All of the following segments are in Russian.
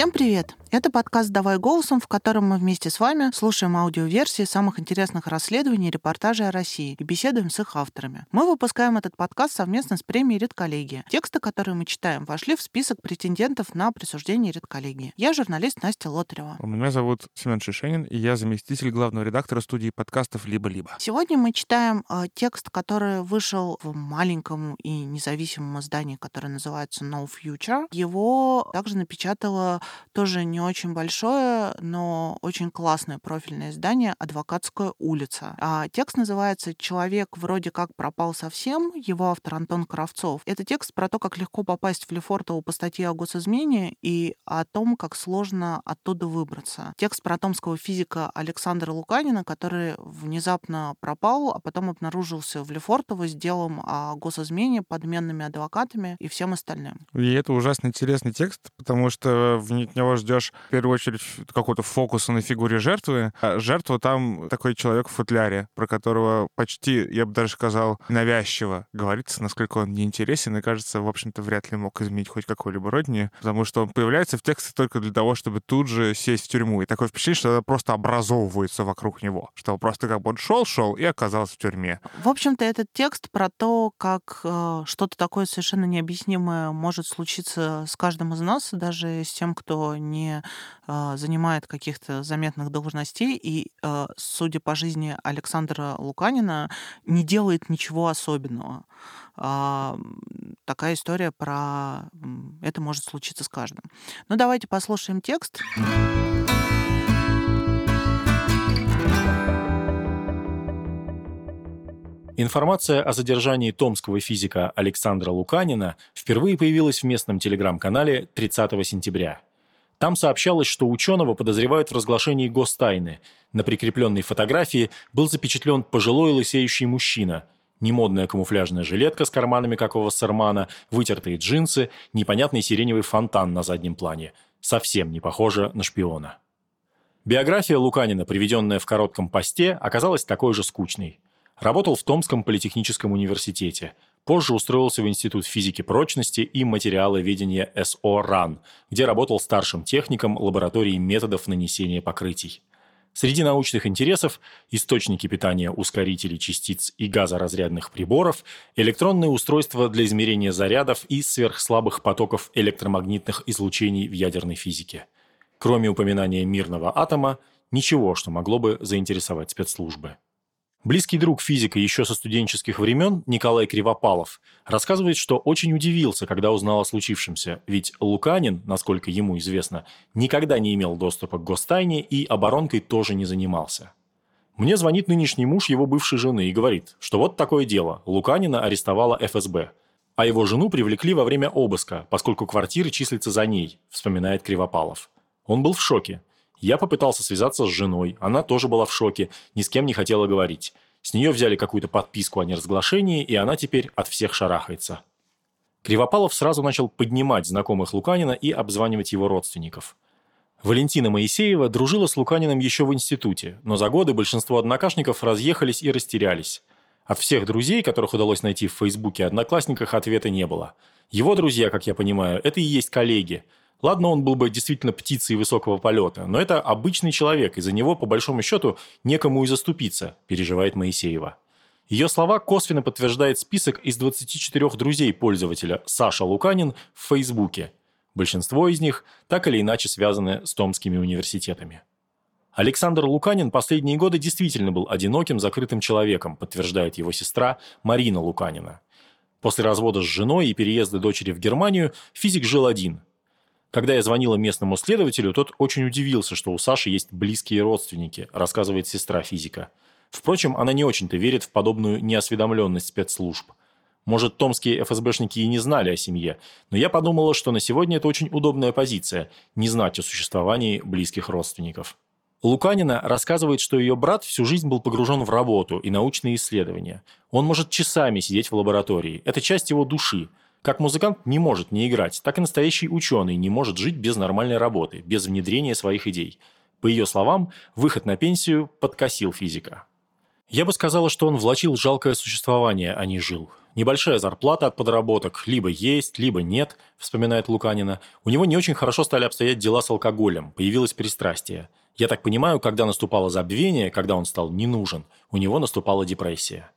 Всем привет! Это подкаст «Давай голосом», в котором мы вместе с вами слушаем аудиоверсии самых интересных расследований и репортажей о России и беседуем с их авторами. Мы выпускаем этот подкаст совместно с премией «Редколлегия». Тексты, которые мы читаем, вошли в список претендентов на присуждение «Редколлегии». Я журналист Настя Лотарева. Меня зовут Семён Шешенин, и я заместитель главного редактора студии подкастов «Либо-либо». Сегодня мы читаем текст, который вышел в маленьком и независимом издании, которое называется «No Future». Его также напечатала тоже не очень большое, но очень классное профильное издание «Адвокатская улица». А текст называется «Человек вроде как пропал совсем», его автор Антон Кравцов. Это текст про то, как легко попасть в Лефортово по статье о госизмене и о том, как сложно оттуда выбраться. Текст про томского физика Александра Луканина, который внезапно пропал, а потом обнаружился в Лефортово с делом о госизмене, подменными адвокатами и всем остальным. И это ужасно интересный текст, потому что в него ждешь в первую очередь какого-то фокуса на фигуре жертвы. А жертва там такой человек в футляре, про которого почти, я бы даже сказал, навязчиво говорится, насколько он неинтересен и, кажется, в общем-то, вряд ли мог изменить хоть какой-либо родине, потому что он появляется в тексте только для того, чтобы тут же сесть в тюрьму. И такое впечатление, что это просто образовывается вокруг него, что он просто как бы шел-шел и оказался в тюрьме. В общем-то, этот текст про то, как что-то такое совершенно необъяснимое может случиться с каждым из нас, даже с тем, кто не занимает каких-то заметных должностей и, судя по жизни Александра Луканина, не делает ничего особенного. Такая история про это может случиться с каждым. Ну, давайте послушаем текст. Информация о задержании томского физика Александра Луканина впервые появилась в местном телеграм-канале 30 сентября. Там сообщалось, что ученого подозревают в разглашении гостайны. На прикрепленной фотографии был запечатлен пожилой лысеющий мужчина. Немодная камуфляжная жилетка с карманами какого сармана, вытертые джинсы, непонятный сиреневый фонтан на заднем плане. Совсем не похоже на шпиона. Биография Луканина, приведенная в коротком посте, оказалась такой же скучной. Работал в Томском политехническом университете. Позже устроился в Институт физики прочности и материаловедения СО РАН, где работал старшим техником лаборатории методов нанесения покрытий. Среди научных интересов – источники питания ускорителей частиц и газоразрядных приборов, электронные устройства для измерения зарядов и сверхслабых потоков электромагнитных излучений в ядерной физике. Кроме упоминания мирного атома, ничего, что могло бы заинтересовать спецслужбы. Близкий друг физика еще со студенческих времен Николай Кривопалов рассказывает, что очень удивился, когда узнал о случившемся, ведь Луканин, насколько ему известно, никогда не имел доступа к гостайне и оборонкой тоже не занимался. «Мне звонит нынешний муж его бывшей жены и говорит, что вот такое дело, Луканина арестовала ФСБ, а его жену привлекли во время обыска, поскольку квартира числится за ней», – вспоминает Кривопалов. «Он был в шоке. Я попытался связаться с женой, она тоже была в шоке, ни с кем не хотела говорить. С нее взяли какую-то подписку о неразглашении, и она теперь от всех шарахается». Кривопалов сразу начал поднимать знакомых Луканина и обзванивать его родственников. Валентина Моисеева дружила с Луканиным еще в институте, но за годы большинство однокашников разъехались и растерялись. От всех друзей, которых удалось найти в Фейсбуке и Одноклассниках, ответа не было. Его друзья, как я понимаю, это и есть коллеги. Ладно, он был бы действительно птицей высокого полета, но это обычный человек, и за него, по большому счету, некому и заступиться, переживает Моисеева. Ее слова косвенно подтверждает список из 24 друзей пользователя Саша Луканин в Фейсбуке. Большинство из них так или иначе связаны с томскими университетами. Александр Луканин последние годы действительно был одиноким, закрытым человеком, подтверждает его сестра Марина Луканина. После развода с женой и переезда дочери в Германию физик жил один. «Когда я звонила местному следователю, тот очень удивился, что у Саши есть близкие родственники», рассказывает сестра физика. Впрочем, она не очень-то верит в подобную неосведомленность спецслужб. «Может, томские ФСБшники и не знали о семье, но я подумала, что на сегодня это очень удобная позиция – не знать о существовании близких родственников». Луканина рассказывает, что ее брат всю жизнь был погружен в работу и научные исследования. Он может часами сидеть в лаборатории. Это часть его души. Как музыкант не может не играть, так и настоящий ученый не может жить без нормальной работы, без внедрения своих идей. По ее словам, выход на пенсию подкосил физика. «Я бы сказала, что он влачил жалкое существование, а не жил. Небольшая зарплата от подработок либо есть, либо нет, вспоминает Луканина. У него не очень хорошо стали обстоять дела с алкоголем, появилось пристрастие. Я так понимаю, когда наступало забвение, когда он стал не нужен, у него наступала депрессия.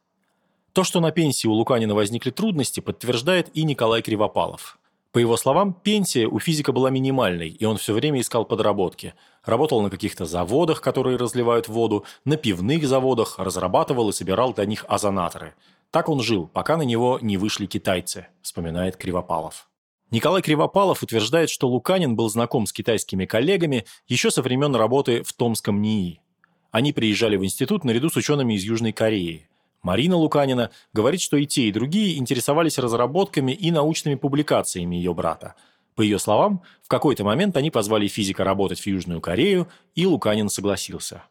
То, что на пенсии у Луканина возникли трудности, подтверждает и Николай Кривопалов. По его словам, пенсия у физика была минимальной, и он все время искал подработки. Работал на каких-то заводах, которые разливают воду, на пивных заводах, разрабатывал и собирал для них озонаторы. Так он жил, пока на него не вышли китайцы, вспоминает Кривопалов. Николай Кривопалов утверждает, что Луканин был знаком с китайскими коллегами еще со времен работы в Томском НИИ. Они приезжали в институт наряду с учеными из Южной Кореи. Марина Луканина говорит, что и те, и другие интересовались разработками и научными публикациями ее брата. По ее словам, в какой-то момент они позвали физика работать в Южную Корею, и Луканин согласился.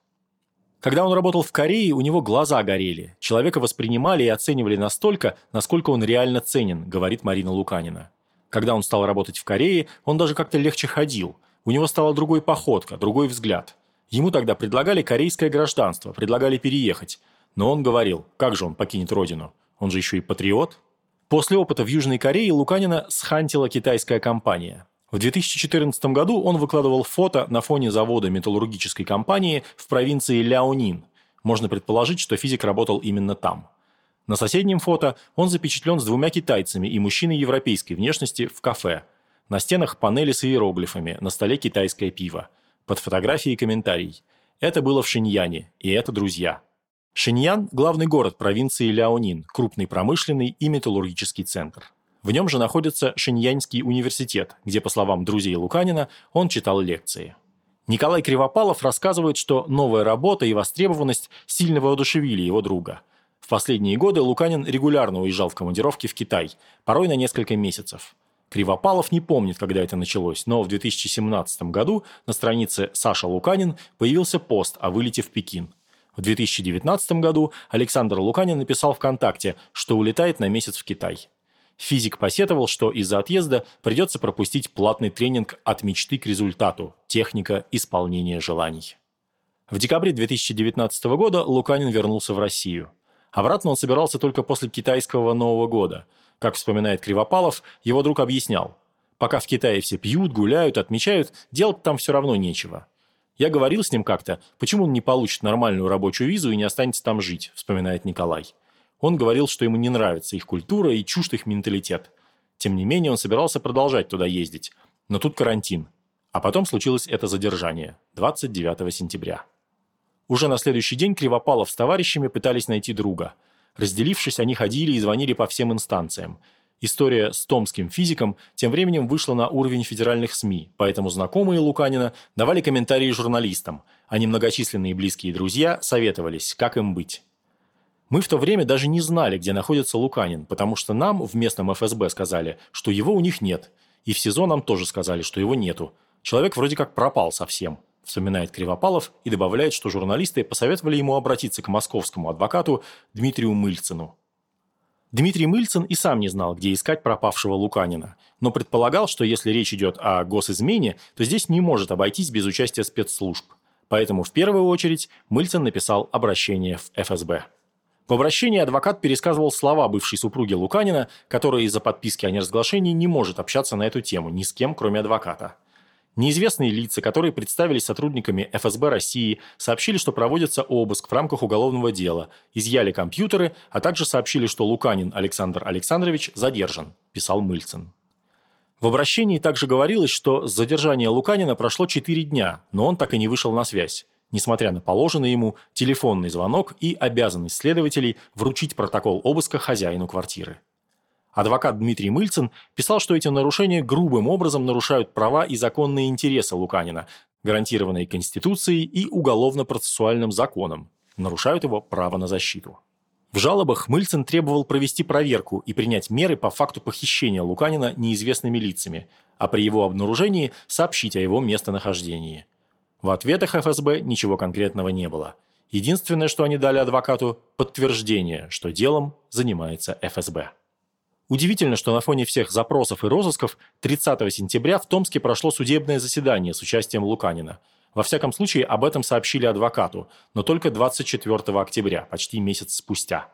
Когда он работал в Корее, у него глаза горели. Человека воспринимали и оценивали настолько, насколько он реально ценен, говорит Марина Луканина. Когда он стал работать в Корее, он даже как-то легче ходил. У него стала другой походка, другой взгляд. Ему тогда предлагали корейское гражданство, предлагали переехать. Но он говорил, как же он покинет родину? Он же еще и патриот. После опыта в Южной Корее Луканина схантила китайская компания. В 2014 году он выкладывал фото на фоне завода металлургической компании в провинции Ляонин. Можно предположить, что физик работал именно там. На соседнем фото он запечатлен с двумя китайцами и мужчиной европейской внешности в кафе. На стенах панели с иероглифами, на столе китайское пиво. Под фотографией комментарий. Это было в Шэньяне, и это друзья. Шэньян – главный город провинции Ляонин, крупный промышленный и металлургический центр. В нем же находится Шэньянский университет, где, по словам друзей Луканина, он читал лекции. Николай Кривопалов рассказывает, что новая работа и востребованность сильно воодушевили его друга. В последние годы Луканин регулярно уезжал в командировки в Китай, порой на несколько месяцев. Кривопалов не помнит, когда это началось, но в 2017 году на странице «Саша Луканин» появился пост о вылете в Пекин. В 2019 году Александр Луканин написал ВКонтакте, что улетает на месяц в Китай. Физик посетовал, что из-за отъезда придется пропустить платный тренинг «От мечты к результату. Техника исполнения желаний». В декабре 2019 года Луканин вернулся в Россию. Обратно он собирался только после китайского Нового года. Как вспоминает Кривопалов, его друг объяснял: «Пока в Китае все пьют, гуляют, отмечают, делать там все равно нечего». «Я говорил с ним как-то, почему он не получит нормальную рабочую визу и не останется там жить», вспоминает Николай. Он говорил, что ему не нравится их культура и чужд их менталитет. Тем не менее, он собирался продолжать туда ездить. Но тут карантин. А потом случилось это задержание. 29 сентября. Уже на следующий день Кривопалов с товарищами пытались найти друга. Разделившись, они ходили и звонили по всем инстанциям. История с томским физиком тем временем вышла на уровень федеральных СМИ, поэтому знакомые Луканина давали комментарии журналистам, а немногочисленные близкие друзья советовались, как им быть. «Мы в то время даже не знали, где находится Луканин, потому что нам в местном ФСБ сказали, что его у них нет, и в СИЗО нам тоже сказали, что его нету. Человек вроде как пропал совсем», – вспоминает Кривопалов и добавляет, что журналисты посоветовали ему обратиться к московскому адвокату Дмитрию Мыльцину. Дмитрий Мыльцин и сам не знал, где искать пропавшего Луканина, но предполагал, что если речь идет о госизмене, то здесь не может обойтись без участия спецслужб. Поэтому в первую очередь Мыльцин написал обращение в ФСБ. В обращении адвокат пересказывал слова бывшей супруги Луканина, которая из-за подписки о неразглашении не может общаться на эту тему ни с кем, кроме адвоката. Неизвестные лица, которые представились сотрудниками ФСБ России, сообщили, что проводится обыск в рамках уголовного дела, изъяли компьютеры, а также сообщили, что Луканин Александр Александрович задержан, писал Мыльцин. В обращении также говорилось, что с задержания Луканина прошло 4 дня, но он так и не вышел на связь, несмотря на положенный ему телефонный звонок и обязанность следователей вручить протокол обыска хозяину квартиры. Адвокат Дмитрий Мыльцин писал, что эти нарушения грубым образом нарушают права и законные интересы Луканина, гарантированные Конституцией и уголовно-процессуальным законом, нарушают его право на защиту. В жалобах Мыльцин требовал провести проверку и принять меры по факту похищения Луканина неизвестными лицами, а при его обнаружении сообщить о его местонахождении. В ответах ФСБ ничего конкретного не было. Единственное, что они дали адвокату – подтверждение, что делом занимается ФСБ. Удивительно, что на фоне всех запросов и розысков 30 сентября в Томске прошло судебное заседание с участием Луканина. Во всяком случае, об этом сообщили адвокату, но только 24 октября, почти месяц спустя.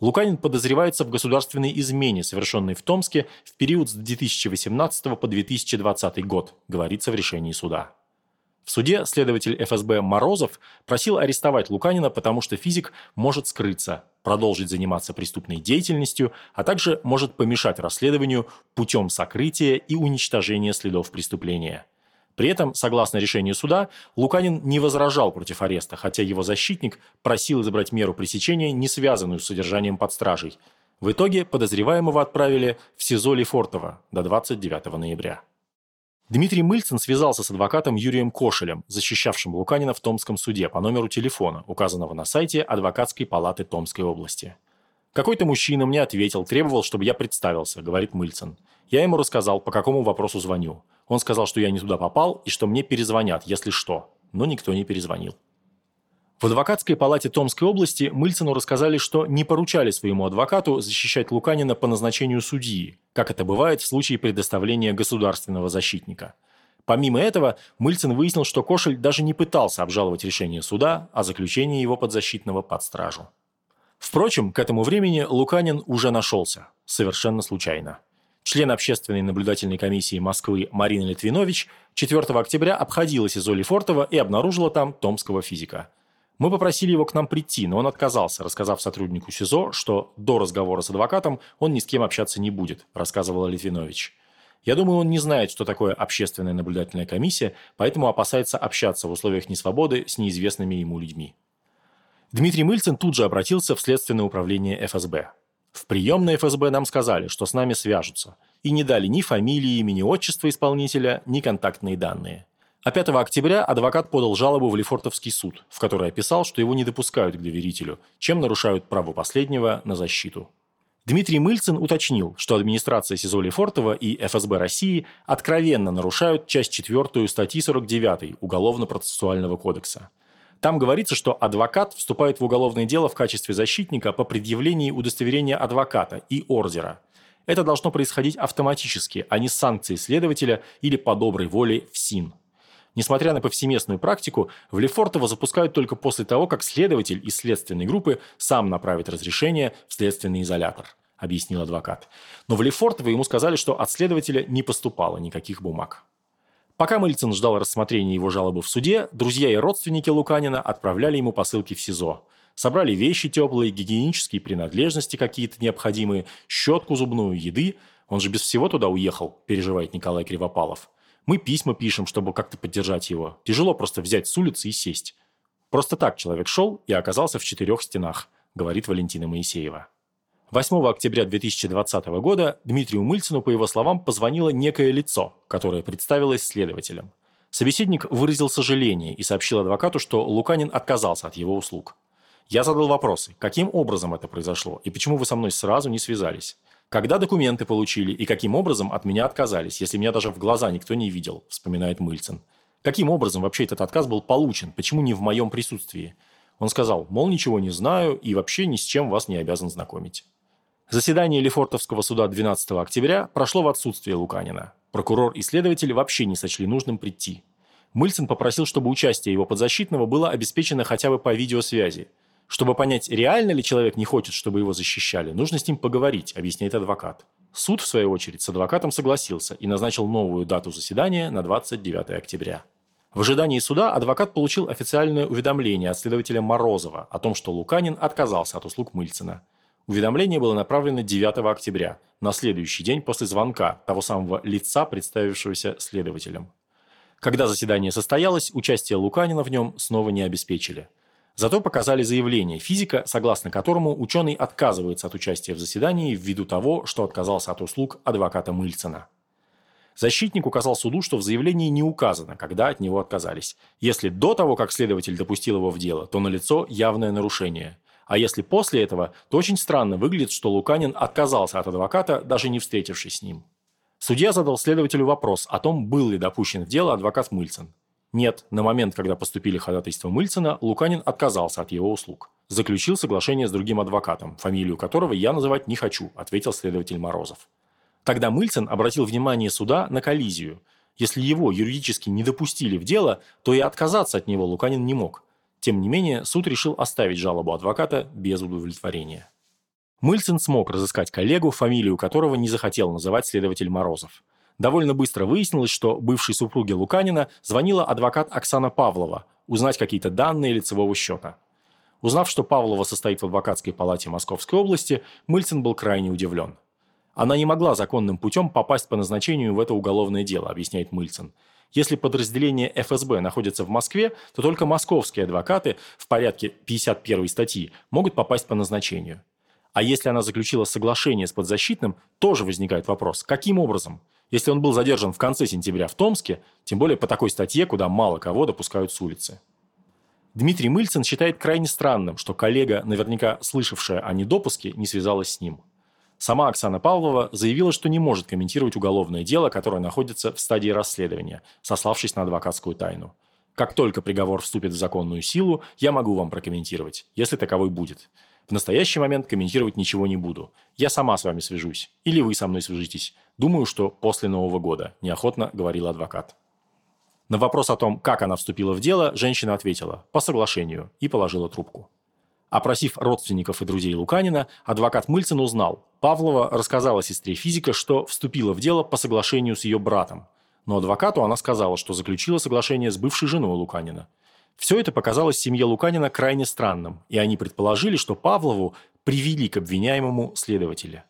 Луканин подозревается в государственной измене, совершенной в Томске в период с 2018 по 2020 год, говорится в решении суда. В суде следователь ФСБ Морозов просил арестовать Луканина, потому что физик может скрыться, продолжить заниматься преступной деятельностью, а также может помешать расследованию путем сокрытия и уничтожения следов преступления. При этом, согласно решению суда, Луканин не возражал против ареста, хотя его защитник просил избрать меру пресечения, не связанную с содержанием под стражей. В итоге подозреваемого отправили в СИЗО Лефортово до 29 ноября. Дмитрий Мыльцин связался с адвокатом Юрием Кошелем, защищавшим Луканина в Томском суде по номеру телефона, указанного на сайте Адвокатской палаты Томской области. «Какой-то мужчина мне ответил, требовал, чтобы я представился», — говорит Мыльцин. «Я ему рассказал, по какому вопросу звоню. Он сказал, что я не туда попал и что мне перезвонят, если что. Но никто не перезвонил». В адвокатской палате Томской области Мыльцину рассказали, что не поручали своему адвокату защищать Луканина по назначению судьи, как это бывает в случае предоставления государственного защитника. Помимо этого, Мыльцин выяснил, что Кошель даже не пытался обжаловать решение суда о заключении его подзащитного под стражу. Впрочем, к этому времени Луканин уже нашелся. Совершенно случайно. Член общественной наблюдательной комиссии Москвы Марина Литвинович 4 октября обходила СИЗО Лефортово и обнаружила там томского физика. «Мы попросили его к нам прийти, но он отказался, рассказав сотруднику СИЗО, что до разговора с адвокатом он ни с кем общаться не будет», — рассказывала Литвинович. «Я думаю, он не знает, что такое общественная наблюдательная комиссия, поэтому опасается общаться в условиях несвободы с неизвестными ему людьми». Дмитрий Мыльцин тут же обратился в Следственное управление ФСБ. «В приемной ФСБ нам сказали, что с нами свяжутся, и не дали ни фамилии, имени, отчества исполнителя, ни контактные данные». А 5 октября адвокат подал жалобу в Лефортовский суд, в которой описал, что его не допускают к доверителю, чем нарушают право последнего на защиту. Дмитрий Мыльцин уточнил, что администрация СИЗО Лефортово и ФСБ России откровенно нарушают часть 4 статьи 49 Уголовно-процессуального кодекса. Там говорится, что адвокат вступает в уголовное дело в качестве защитника по предъявлении удостоверения адвоката и ордера. Это должно происходить автоматически, а не с санкцией следователя или по доброй воле в СИН. Несмотря на повсеместную практику, в Лефортово запускают только после того, как следователь из следственной группы сам направит разрешение в следственный изолятор, объяснил адвокат. Но в Лефортово ему сказали, что от следователя не поступало никаких бумаг. Пока Мыльцин ждал рассмотрения его жалобы в суде, друзья и родственники Луканина отправляли ему посылки в СИЗО. Собрали вещи теплые, гигиенические принадлежности какие-то необходимые, щетку зубную, еды. Он же без всего туда уехал, переживает Николай Кривопалов. Мы письма пишем, чтобы как-то поддержать его. Тяжело просто взять с улицы и сесть. Просто так человек шел и оказался в 4 стенах, говорит Валентина Моисеева. 8 октября 2020 года Дмитрию Мыльцину, по его словам, позвонило некое лицо, которое представилось следователем. Собеседник выразил сожаление и сообщил адвокату, что Луканин отказался от его услуг. «Я задал вопросы, каким образом это произошло и почему вы со мной сразу не связались? Когда документы получили и каким образом от меня отказались, если меня даже в глаза никто не видел», — вспоминает Мыльцин. «Каким образом вообще этот отказ был получен? Почему не в моем присутствии?» Он сказал, мол, ничего не знаю и вообще ни с чем вас не обязан знакомить. Заседание Лефортовского суда 12 октября прошло в отсутствие Луканина. Прокурор и следователь вообще не сочли нужным прийти. Мыльцин попросил, чтобы участие его подзащитного было обеспечено хотя бы по видеосвязи. Чтобы понять, реально ли человек не хочет, чтобы его защищали, нужно с ним поговорить, объясняет адвокат. Суд, в свою очередь, с адвокатом согласился и назначил новую дату заседания на 29 октября. В ожидании суда адвокат получил официальное уведомление от следователя Морозова о том, что Луканин отказался от услуг Мыльцина. Уведомление было направлено 9 октября, на следующий день после звонка того самого лица, представившегося следователем. Когда заседание состоялось, участие Луканина в нем снова не обеспечили. Зато показали заявление физика, согласно которому ученый отказывается от участия в заседании ввиду того, что отказался от услуг адвоката Мыльцина. Защитник указал суду, что в заявлении не указано, когда от него отказались. Если до того, как следователь допустил его в дело, то налицо явное нарушение. А если после этого, то очень странно выглядит, что Луканин отказался от адвоката, даже не встретившись с ним. Судья задал следователю вопрос о том, был ли допущен в дело адвокат Мыльцин. Нет, на момент, когда поступили ходатайства Мыльцина, Луканин отказался от его услуг. Заключил соглашение с другим адвокатом, фамилию которого я называть не хочу, ответил следователь Морозов. Тогда Мыльцин обратил внимание суда на коллизию. Если его юридически не допустили в дело, то и отказаться от него Луканин не мог. Тем не менее, суд решил оставить жалобу адвоката без удовлетворения. Мыльцин смог разыскать коллегу, фамилию которого не захотел называть следователь Морозов. Довольно быстро выяснилось, что бывшей супруге Луканина звонила адвокат Оксана Павлова узнать какие-то данные лицевого счета. Узнав, что Павлова состоит в Адвокатской палате Московской области, Мыльцин был крайне удивлен. «Она не могла законным путем попасть по назначению в это уголовное дело», объясняет Мыльцин. «Если подразделение ФСБ находится в Москве, то только московские адвокаты в порядке 51 статьи могут попасть по назначению. А если она заключила соглашение с подзащитным, тоже возникает вопрос, каким образом? Если он был задержан в конце сентября в Томске, тем более по такой статье, куда мало кого допускают с улицы». Дмитрий Мыльцин считает крайне странным, что коллега, наверняка слышавшая о недопуске, не связалась с ним. Сама Оксана Павлова заявила, что не может комментировать уголовное дело, которое находится в стадии расследования, сославшись на адвокатскую тайну. «Как только приговор вступит в законную силу, я могу вам прокомментировать, если таковой будет. В настоящий момент комментировать ничего не буду. Я сама с вами свяжусь. Или вы со мной свяжитесь. Думаю, что после Нового года», – неохотно говорил адвокат. На вопрос о том, как она вступила в дело, женщина ответила «по соглашению» и положила трубку. Опросив родственников и друзей Луканина, адвокат Мыльцин узнал, Павлова рассказала сестре физика, что вступила в дело по соглашению с ее братом. Но адвокату она сказала, что заключила соглашение с бывшей женой Луканина. Все это показалось семье Луканина крайне странным, и они предположили, что Павлову привели к обвиняемому следователя.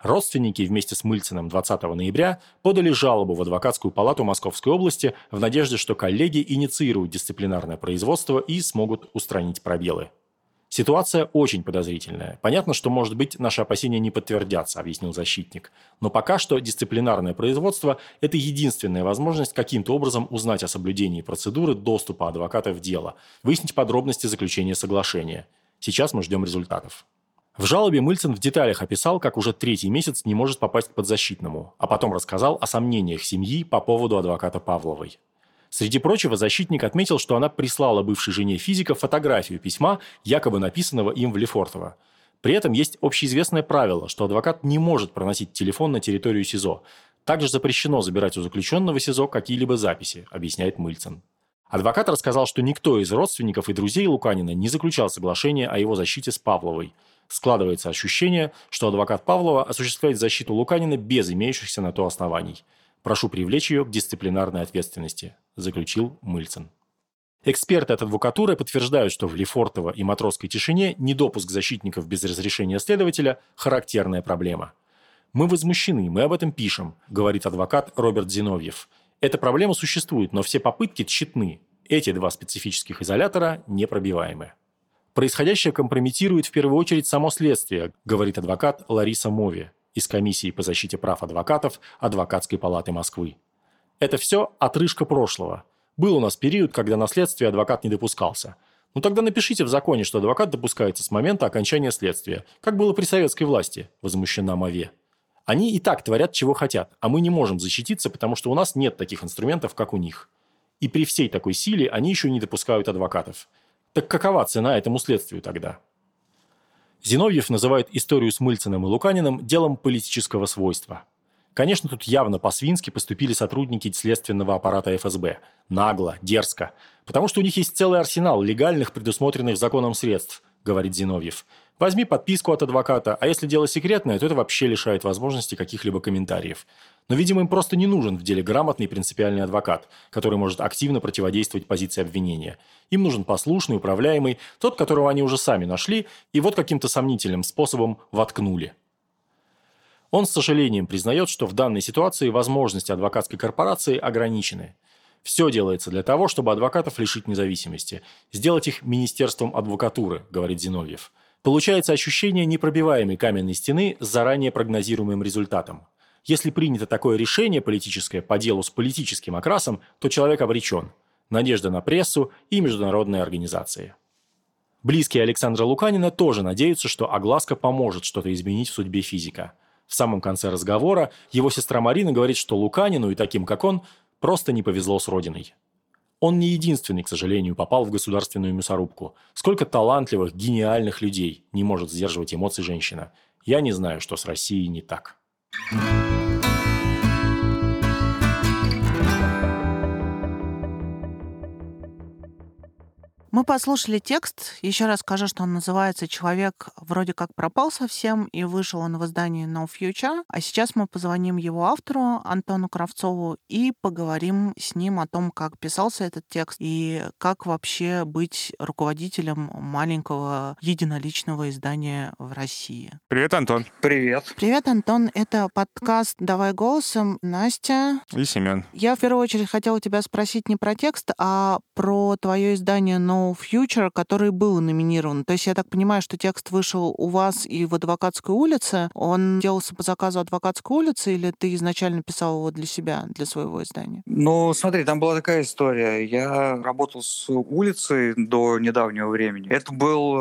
Родственники вместе с Мыльциным 20 ноября подали жалобу в Адвокатскую палату Московской области в надежде, что коллеги инициируют дисциплинарное производство и смогут устранить пробелы. «Ситуация очень подозрительная. Понятно, что, может быть, наши опасения не подтвердятся», – объяснил защитник. «Но пока что дисциплинарное производство – это единственная возможность каким-то образом узнать о соблюдении процедуры доступа адвоката в дело, выяснить подробности заключения соглашения. Сейчас мы ждем результатов». В жалобе Мыльцин в деталях описал, как уже третий месяц не может попасть к подзащитному, а потом рассказал о сомнениях семьи по поводу адвоката Павловой. Среди прочего, защитник отметил, что она прислала бывшей жене физика фотографию письма, якобы написанного им в Лефортово. При этом есть общеизвестное правило, что адвокат не может проносить телефон на территорию СИЗО. Также запрещено забирать у заключенного СИЗО какие-либо записи, объясняет Мыльцин. Адвокат рассказал, что никто из родственников и друзей Луканина не заключал соглашение о его защите с Павловой. Складывается ощущение, что адвокат Павлова осуществляет защиту Луканина без имеющихся на то оснований. «Прошу привлечь ее к дисциплинарной ответственности», – заключил Мыльцин. Эксперты от адвокатуры подтверждают, что в Лефортово и Матросской тишине недопуск защитников без разрешения следователя – характерная проблема. «Мы возмущены, мы об этом пишем», – говорит адвокат Роберт Зиновьев. «Эта проблема существует, но все попытки тщетны. Эти два специфических изолятора непробиваемы». «Происходящее компрометирует в первую очередь само следствие», – говорит адвокат Лариса Мови из Комиссии по защите прав адвокатов Адвокатской палаты Москвы. «Это все отрыжка прошлого. Был у нас период, когда на следствие адвокат не допускался. Ну тогда напишите в законе, что адвокат допускается с момента окончания следствия, как было при советской власти», – возмущена Мове. «Они и так творят, чего хотят, а мы не можем защититься, потому что у нас нет таких инструментов, как у них. И при всей такой силе они еще не допускают адвокатов. Так какова цена этому следствию тогда?» Зиновьев называет историю с Мыльциным и Луканиным делом политического свойства. Конечно, тут явно по-свински поступили сотрудники следственного аппарата ФСБ. Нагло, дерзко. «Потому что у них есть целый арсенал легальных, предусмотренных законом средств», – говорит Зиновьев. «Возьми подписку от адвоката, а если дело секретное, то это вообще лишает возможности каких-либо комментариев. Но, видимо, им просто не нужен в деле грамотный принципиальный адвокат, который может активно противодействовать позиции обвинения. Им нужен послушный, управляемый, тот, которого они уже сами нашли и вот каким-то сомнительным способом воткнули». Он с сожалением признает, что в данной ситуации возможности адвокатской корпорации ограничены. «Все делается для того, чтобы адвокатов лишить независимости, сделать их министерством адвокатуры», – говорит Зиновьев. «Получается ощущение непробиваемой каменной стены с заранее прогнозируемым результатом. Если принято такое решение политическое по делу с политическим окрасом, то человек обречен. Надежда на прессу и международные организации». Близкие Александра Луканина тоже надеются, что огласка поможет что-то изменить в судьбе физика. В самом конце разговора его сестра Марина говорит, что Луканину и таким, как он, просто не повезло с родиной. «Он не единственный, к сожалению, попал в государственную мясорубку. Сколько талантливых, гениальных людей не может сдерживать эмоции женщина. Я не знаю, что с Россией не так». Мы послушали текст. Еще раз скажу, что он называется «Человек вроде как пропал совсем», и вышел он в издании No Future. А сейчас мы позвоним его автору, Антону Кравцову, и поговорим с ним о том, как писался этот текст и как вообще быть руководителем маленького единоличного издания в России. Привет, Антон. Привет. Привет, Антон. Это подкаст «Давай голосом». Настя. И Семён. Я в первую очередь хотела тебя спросить не про текст, а про твое издание No Future, который был номинирован. То есть я так понимаю, что текст вышел у вас и в Адвокатской улице. Он делался по заказу Адвокатской улицы, или ты изначально писал его для себя, для своего издания? Ну, смотри, там была такая история. Я работал с улицей до недавнего времени. Это был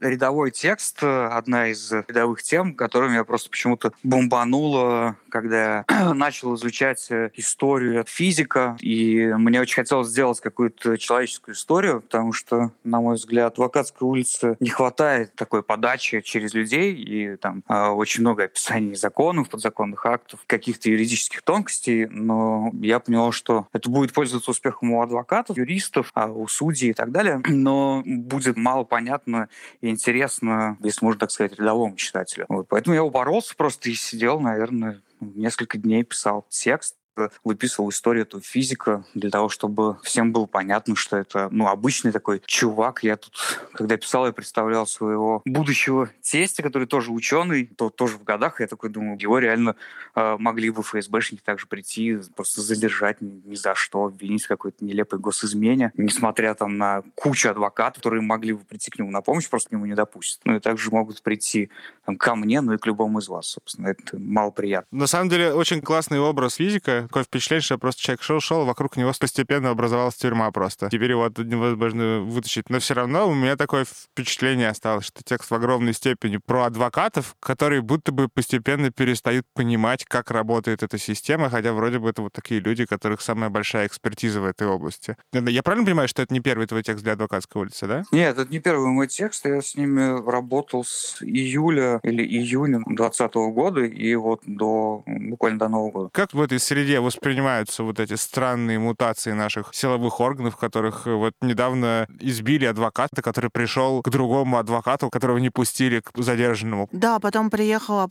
рядовой текст, одна из рядовых тем, которыми я просто почему-то бомбануло, когда я начал изучать историю физика, и мне очень хотелось сделать какую-то человеческую историю, потому что, на мой взгляд, Адвокатской улице не хватает такой подачи через людей, и там очень много описаний законов, подзаконных актов, каких-то юридических тонкостей, но я понял, что это будет пользоваться успехом у адвокатов, юристов, у судей и так далее, но будет мало понятно и интересно, если можно так сказать, рядовому читателю. Вот. Поэтому я боролся просто и сидел, наверное, несколько дней писал текст, выписывал историю этого физика для того, чтобы всем было понятно, что это, ну, обычный такой чувак. Я тут, когда писал, я представлял своего будущего тестя, который тоже ученый, тот тоже в годах. Я такой думал, его реально могли бы ФСБшники также прийти, просто задержать ни за что, обвинить в какой-то нелепой госизмене, несмотря там на кучу адвокатов, которые могли бы прийти к нему на помощь, просто к нему не допустят. Ну и также могут прийти там ко мне, ну и к любому из вас, собственно. Это малоприятно. На самом деле, очень классный образ физика. Такое впечатление, что просто человек шел, вокруг него постепенно образовалась тюрьма просто. Теперь его оттуда невозможно вытащить. Но все равно у меня такое впечатление осталось, что текст в огромной степени про адвокатов, которые будто бы постепенно перестают понимать, как работает эта система, хотя вроде бы это вот такие люди, у которых самая большая экспертиза в этой области. Я правильно понимаю, что это не первый твой текст для Адвокатской улицы, да? Нет, это не первый мой текст. Я с ними работал с июля или июня 2020 года и вот буквально до Нового года. Как в этой среде воспринимаются вот эти странные мутации наших силовых органов, которых вот недавно избили адвоката, который пришел к другому адвокату, которого не пустили к задержанному. Да, потом приехала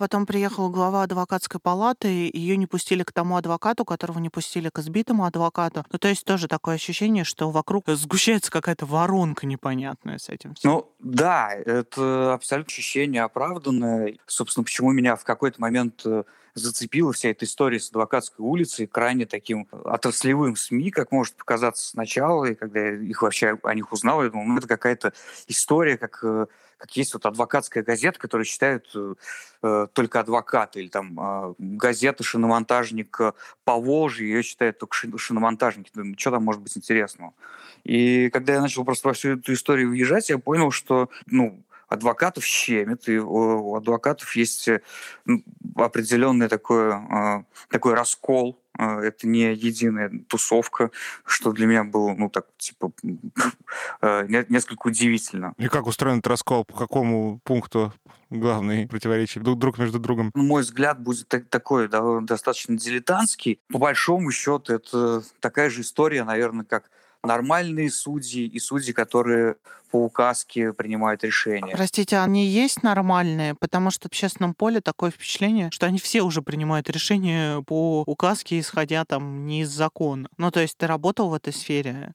глава адвокатской палаты, ее не пустили к тому адвокату, которого не пустили к избитому адвокату. Ну, то есть тоже такое ощущение, что вокруг сгущается какая-то воронка непонятная с этим всем. Ну, да, это абсолютно ощущение оправданное. Собственно, почему меня в какой-то момент зацепила вся эта история с Адвокатской улицей крайне таким отраслевым СМИ, как может показаться сначала, и когда я их вообще о них узнал, я думал, это какая-то история, как есть вот адвокатская газета, которую читают только адвокаты, или там газета «Шиномонтажник Поволжья», ее читают только шиномонтажники. Думаю, что там может быть интересного? И когда я начал просто во всю эту историю въезжать, я понял, что, ну, адвокатов щемит, и у адвокатов есть определенный такой раскол. Это не единая тусовка, что для меня было, ну, так, типа, несколько удивительно. И как устроен этот раскол? По какому пункту главные противоречия друг между другом? На мой взгляд, будет такой, да, достаточно дилетантский. По большому счету, это такая же история, наверное, как нормальные судьи и судьи, которые по указке принимают решения. Простите, они есть нормальные? Потому что в общественном поле такое впечатление, что они все уже принимают решения по указке, исходя там не из закона. Ну, то есть ты работал в этой сфере,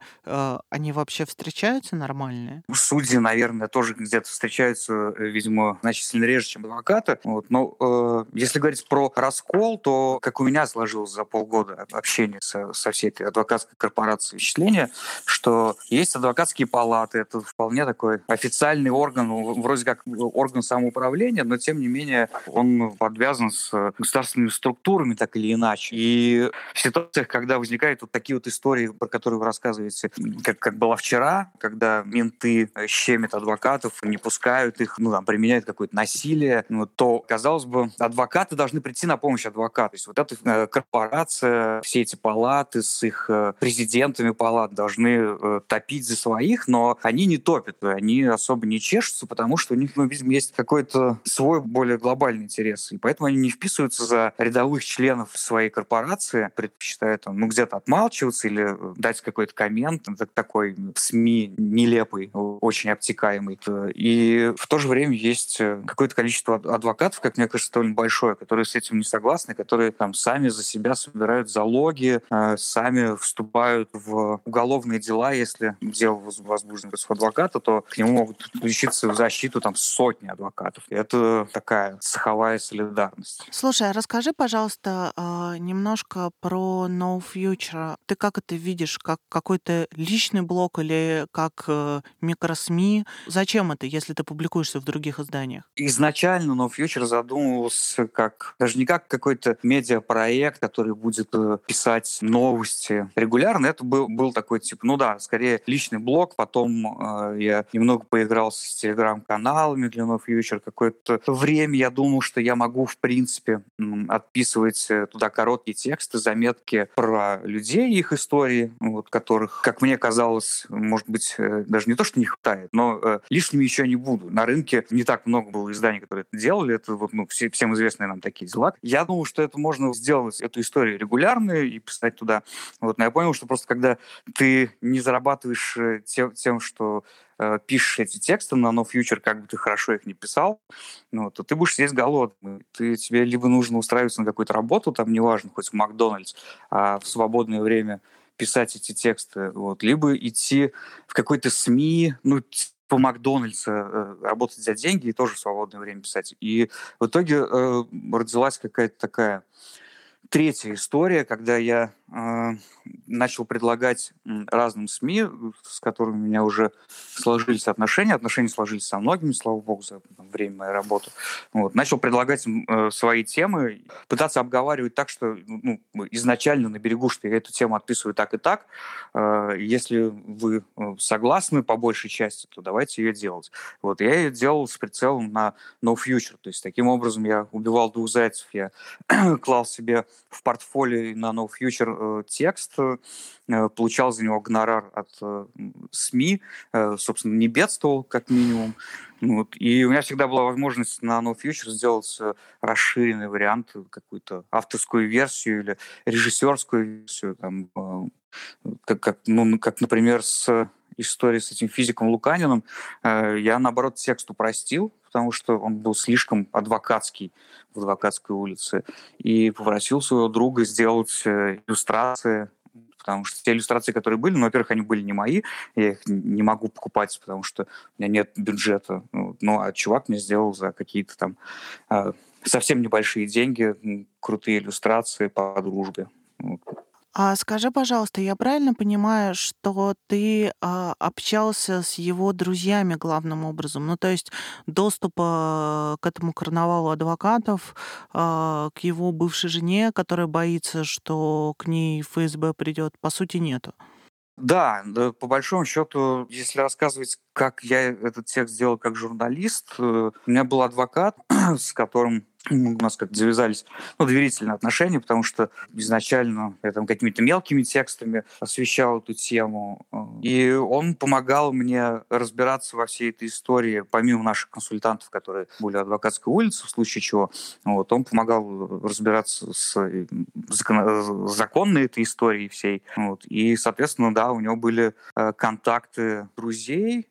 они вообще встречаются нормальные? Судьи, наверное, тоже где-то встречаются, видимо, значительно реже, чем адвокаты. Вот. Но если говорить про раскол, то, как у меня сложилось за полгода общения со всей этой адвокатской корпорацией впечатление, что есть адвокатские палаты, это вполне такой официальный орган, вроде как орган самоуправления, но тем не менее он подвязан с государственными структурами так или иначе. И в ситуациях, когда возникают вот такие вот истории, про которые вы рассказываете, как была вчера, когда менты щемят адвокатов, не пускают их, ну там применяют какое-то насилие, ну, то, казалось бы, адвокаты должны прийти на помощь адвокату. То есть вот эта корпорация, все эти палаты с их президентами палат должны топить за своих, но они не то торопят, они особо не чешутся, потому что у них, видимо, есть какой-то свой более глобальный интерес. И поэтому они не вписываются за рядовых членов своей корпорации, предпочитают где-то отмалчиваться или дать какой-то коммент, такой в СМИ нелепый, очень обтекаемый. И в то же время есть какое-то количество адвокатов, как мне кажется, довольно большое, которые с этим не согласны, которые сами за себя собирают залоги, сами вступают в уголовные дела. Если дело возбуждено против адвоката, то к нему могут включиться в защиту сотни адвокатов. Это такая цеховая солидарность. Слушай, а расскажи, пожалуйста, немножко про No Future. Ты как это видишь? Как какой-то личный блог или как микросми? Зачем это, если ты публикуешься в других изданиях? Изначально No Future задумывался даже не как какой-то медиапроект, который будет писать новости регулярно. Это был такой скорее личный блог. Потом я немного поигрался с телеграм-каналами для No Future. Какое-то время я думал, что я могу, в принципе, отписывать туда короткие тексты, заметки про людей, их истории, которых, как мне казалось, может быть, даже не то, что не хватает, но лишними еще не буду. На рынке не так много было изданий, которые это делали. Это всем известные нам такие дела. Я думал, что это можно сделать, эту историю регулярную и писать туда. Но я понял, что просто когда ты не зарабатываешь тем, что пишешь эти тексты на No Future, как бы ты хорошо их не писал, то ты будешь сидеть голодным. Тебе либо нужно устраиваться на какую-то работу, неважно, хоть в Макдональдс, а в свободное время писать эти тексты, либо идти в какой-то СМИ, по Макдональдсу работать за деньги и тоже в свободное время писать. И в итоге родилась какая-то такая третья история, когда я начал предлагать разным СМИ, с которыми у меня уже сложились отношения. Отношения сложились со многими, слава богу, за время моей работы. Начал предлагать им свои темы, пытаться обговаривать так, что изначально на берегу, что я эту тему отписываю так и так. Если вы согласны по большей части, то давайте ее делать. Я ее делал с прицелом на No Future. То есть таким образом я убивал двух зайцев. Я клал себе в портфолио на No Future текст, получал за него гонорар от СМИ, собственно, не бедствовал, как минимум. И у меня всегда была возможность на No Future сделать расширенный вариант, какую-то авторскую версию или режиссерскую версию, как, например, с историей с этим физиком Луканиным. Я, наоборот, текст упростил, потому что он был слишком адвокатский в Адвокатской улице, и попросил своего друга сделать иллюстрации, потому что те иллюстрации, которые были, во-первых, они были не мои, я их не могу покупать, потому что у меня нет бюджета. А чувак мне сделал за какие-то совсем небольшие деньги крутые иллюстрации по дружбе. А скажи, пожалуйста, я правильно понимаю, что ты общался с его друзьями главным образом? То есть доступа к этому карнавалу адвокатов, к его бывшей жене, которая боится, что к ней ФСБ придет, по сути, нету? Да, по большому счету, если рассказывать, как я этот текст делал как журналист, у меня был адвокат, с которым у нас как-то завязались доверительные отношения, потому что изначально я какими-то мелкими текстами освещал эту тему. И он помогал мне разбираться во всей этой истории, помимо наших консультантов, которые были в Адвокатской улице, в случае чего. Он помогал разбираться с законной этой историей всей. И, соответственно, да, у него были контакты друзей,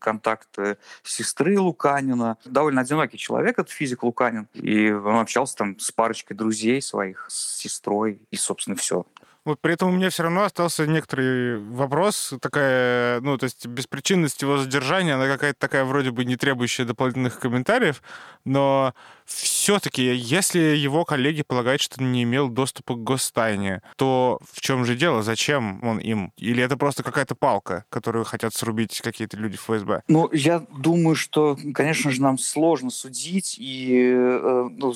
контакты сестры Луканина. Довольно одинокий человек, это физик Луканин. И он общался с парочкой друзей своих, с сестрой, и, собственно, все. При этом у меня все равно остался некоторый вопрос, то есть беспричинность его задержания, она какая-то такая вроде бы не требующая дополнительных комментариев, но все-таки, если его коллеги полагают, что он не имел доступа к гостайне, то в чем же дело? Зачем он им? Или это просто какая-то палка, которую хотят срубить какие-то люди в ФСБ? Я думаю, что, конечно же, нам сложно судить и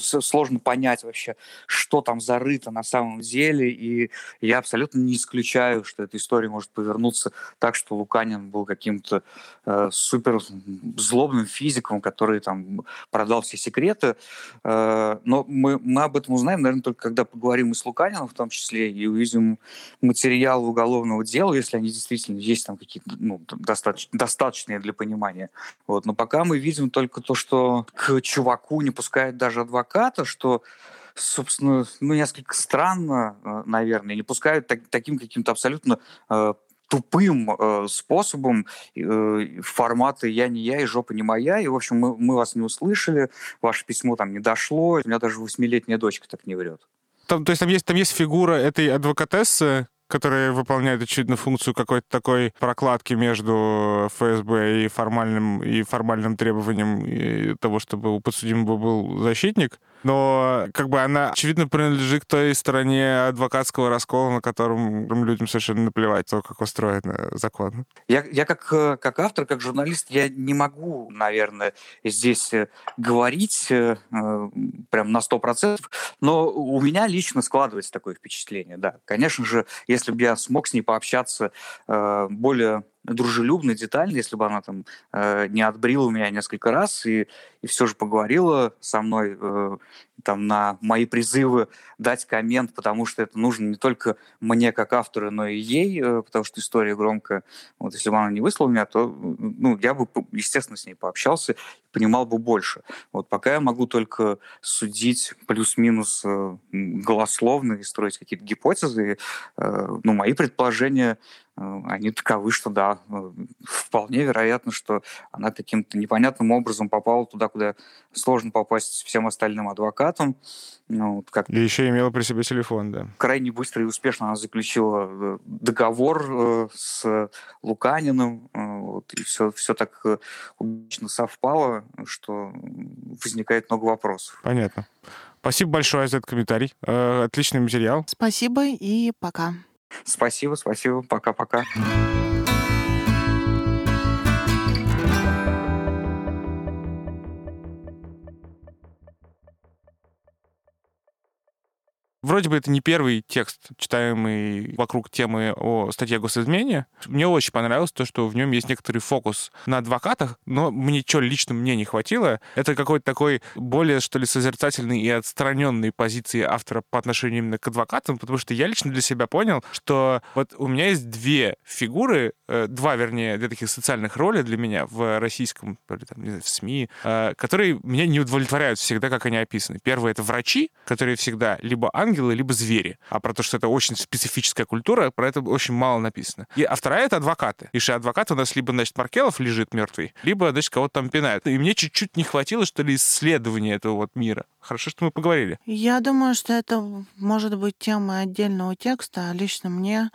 сложно понять вообще, что там зарыто на самом деле, и Я абсолютно не исключаю, что эта история может повернуться так, что Луканин был каким-то супер злобным физиком, который там продал все секреты. Но мы об этом узнаем, наверное, только когда поговорим и с Луканином в том числе, и увидим материалы уголовного дела, если они действительно есть там какие-то достаточные для понимания. Вот. Но пока мы видим только то, что к чуваку не пускают даже адвоката, что, собственно, несколько странно, наверное, или пускают таким каким-то абсолютно тупым способом формата «я не я» и «жопа не моя». И, в общем, мы вас не услышали, ваше письмо там не дошло. У меня даже 8-летняя дочка так не врет. Там есть фигура этой адвокатессы, которая выполняет, очевидно, функцию какой-то такой прокладки между ФСБ и формальным требованием и того, чтобы у подсудимого был защитник. Но как бы она, очевидно, принадлежит к той стороне адвокатского раскола, на котором людям совершенно наплевать то, как устроен закон. Я как автор, как журналист, я не могу, наверное, здесь говорить прям на 100%, но у меня лично складывается такое впечатление, да. Конечно же, если бы я смог с ней пообщаться более дружелюбно, детально, если бы она там не отбрила меня несколько раз и все же поговорила со мной там на мои призывы дать коммент, потому что это нужно не только мне как автору, но и ей, потому что история громкая. Вот если бы она не выслала меня, то я бы, естественно, с ней пообщался и понимал бы больше. Вот пока я могу только судить плюс-минус голословно и строить какие-то гипотезы. Мои предположения они таковы, что да, вполне вероятно, что она каким-то непонятным образом попала туда, куда сложно попасть всем остальным адвокатам. И еще имела при себе телефон, да. Крайне быстро и успешно она заключила договор с Луканиным, и все так удачно совпало, что возникает много вопросов. Понятно. Спасибо большое за этот комментарий. Отличный материал. Спасибо и пока. Спасибо. Пока-пока. Вроде бы это не первый текст, читаемый вокруг темы о статье о госизмене. Мне очень понравилось то, что в нем есть некоторый фокус на адвокатах, но лично мне не хватило. Это какой-то такой более, что ли, созерцательной и отстраненной позиции автора по отношению именно к адвокатам, потому что я лично для себя понял, что вот у меня есть две таких социальных роли для меня в российском, в СМИ, которые меня не удовлетворяют всегда, как они описаны. Первое — это врачи, которые всегда либо ангелы, либо звери. А про то, что это очень специфическая культура, про это очень мало написано. А вторая — это адвокаты. И что адвокаты у нас либо, Маркелов лежит мертвый, либо, кого-то там пинают. И мне чуть-чуть не хватило, что ли, исследования этого мира. Хорошо, что мы поговорили. Я думаю, что это может быть тема отдельного текста. А лично мне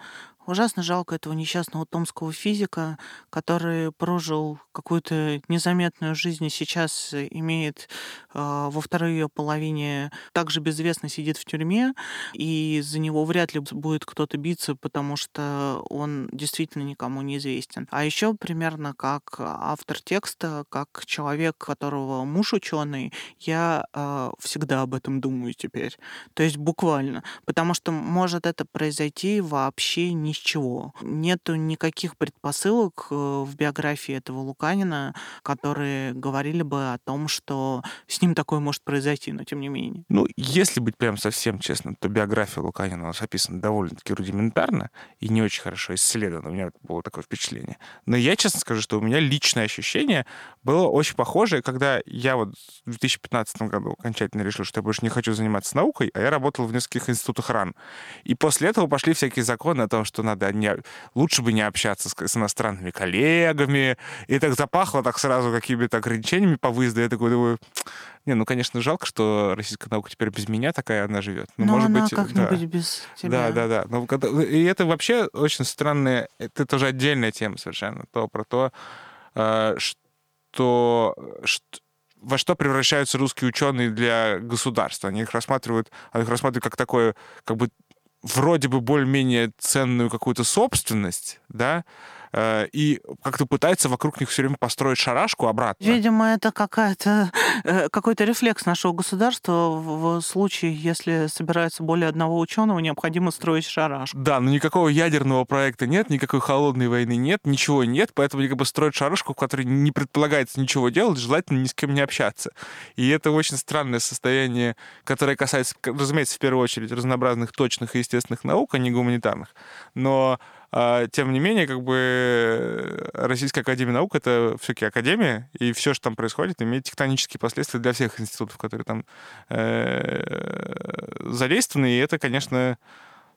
ужасно жалко этого несчастного томского физика, который прожил какую-то незаметную жизнь и сейчас имеет во второй ее половине, также безвестно сидит в тюрьме, и за него вряд ли будет кто-то биться, потому что он действительно никому не известен. А еще примерно как автор текста, как человек, которого муж ученый, я всегда об этом думаю теперь. То есть буквально. Потому что может это произойти вообще не ничего. Нету никаких предпосылок в биографии этого Луканина, которые говорили бы о том, что с ним такое может произойти, но тем не менее. Если быть прям совсем честным, то биография Луканина у нас описана довольно-таки рудиментарно и не очень хорошо исследована. У меня было такое впечатление. Но я честно скажу, что у меня личное ощущение было очень похожее, когда я в 2015 году окончательно решил, что я больше не хочу заниматься наукой, а я работал в нескольких институтах РАН. И после этого пошли всякие законы о том, что надо лучше бы не общаться с иностранными коллегами. И так запахло так сразу какими-то ограничениями по выезду. Я такой думаю, конечно, жалко, что российская наука теперь без меня такая она живет. Но может быть, как-нибудь без тебя. Да. И это вообще очень странная, это тоже отдельная тема совершенно. Во что превращаются русские ученые для государства. Они их рассматривают, как такое, вроде бы более-менее ценную какую-то собственность, да, и как-то пытается вокруг них все время построить шарашку обратно. Видимо, это какой-то рефлекс нашего государства в случае, если собирается более одного ученого, необходимо строить шарашку. Да, но никакого ядерного проекта нет, никакой холодной войны нет, ничего нет, поэтому они как бы строят шарашку, в которой не предполагается ничего делать, желательно ни с кем не общаться. И это очень странное состояние, которое касается, разумеется, в первую очередь разнообразных точных и естественных наук, а не гуманитарных. Но тем не менее, как бы Российская академия наук — это все-таки академия, и все, что там происходит, имеет тектонические последствия для всех институтов, которые там задействованы. И это, конечно,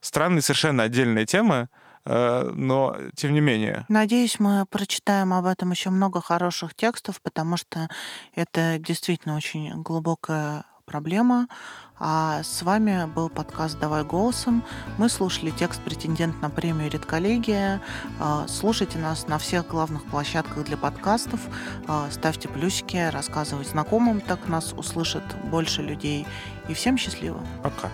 странная, совершенно отдельная тема, но тем не менее. Надеюсь, мы прочитаем об этом еще много хороших текстов, потому что это действительно очень глубокая проблема. А с вами был подкаст «Давай голосом». Мы слушали текст «Претендент на премию Редколлегия». Слушайте нас на всех главных площадках для подкастов. Ставьте плюсики, рассказывайте знакомым, так нас услышит больше людей. И всем счастливо. Пока.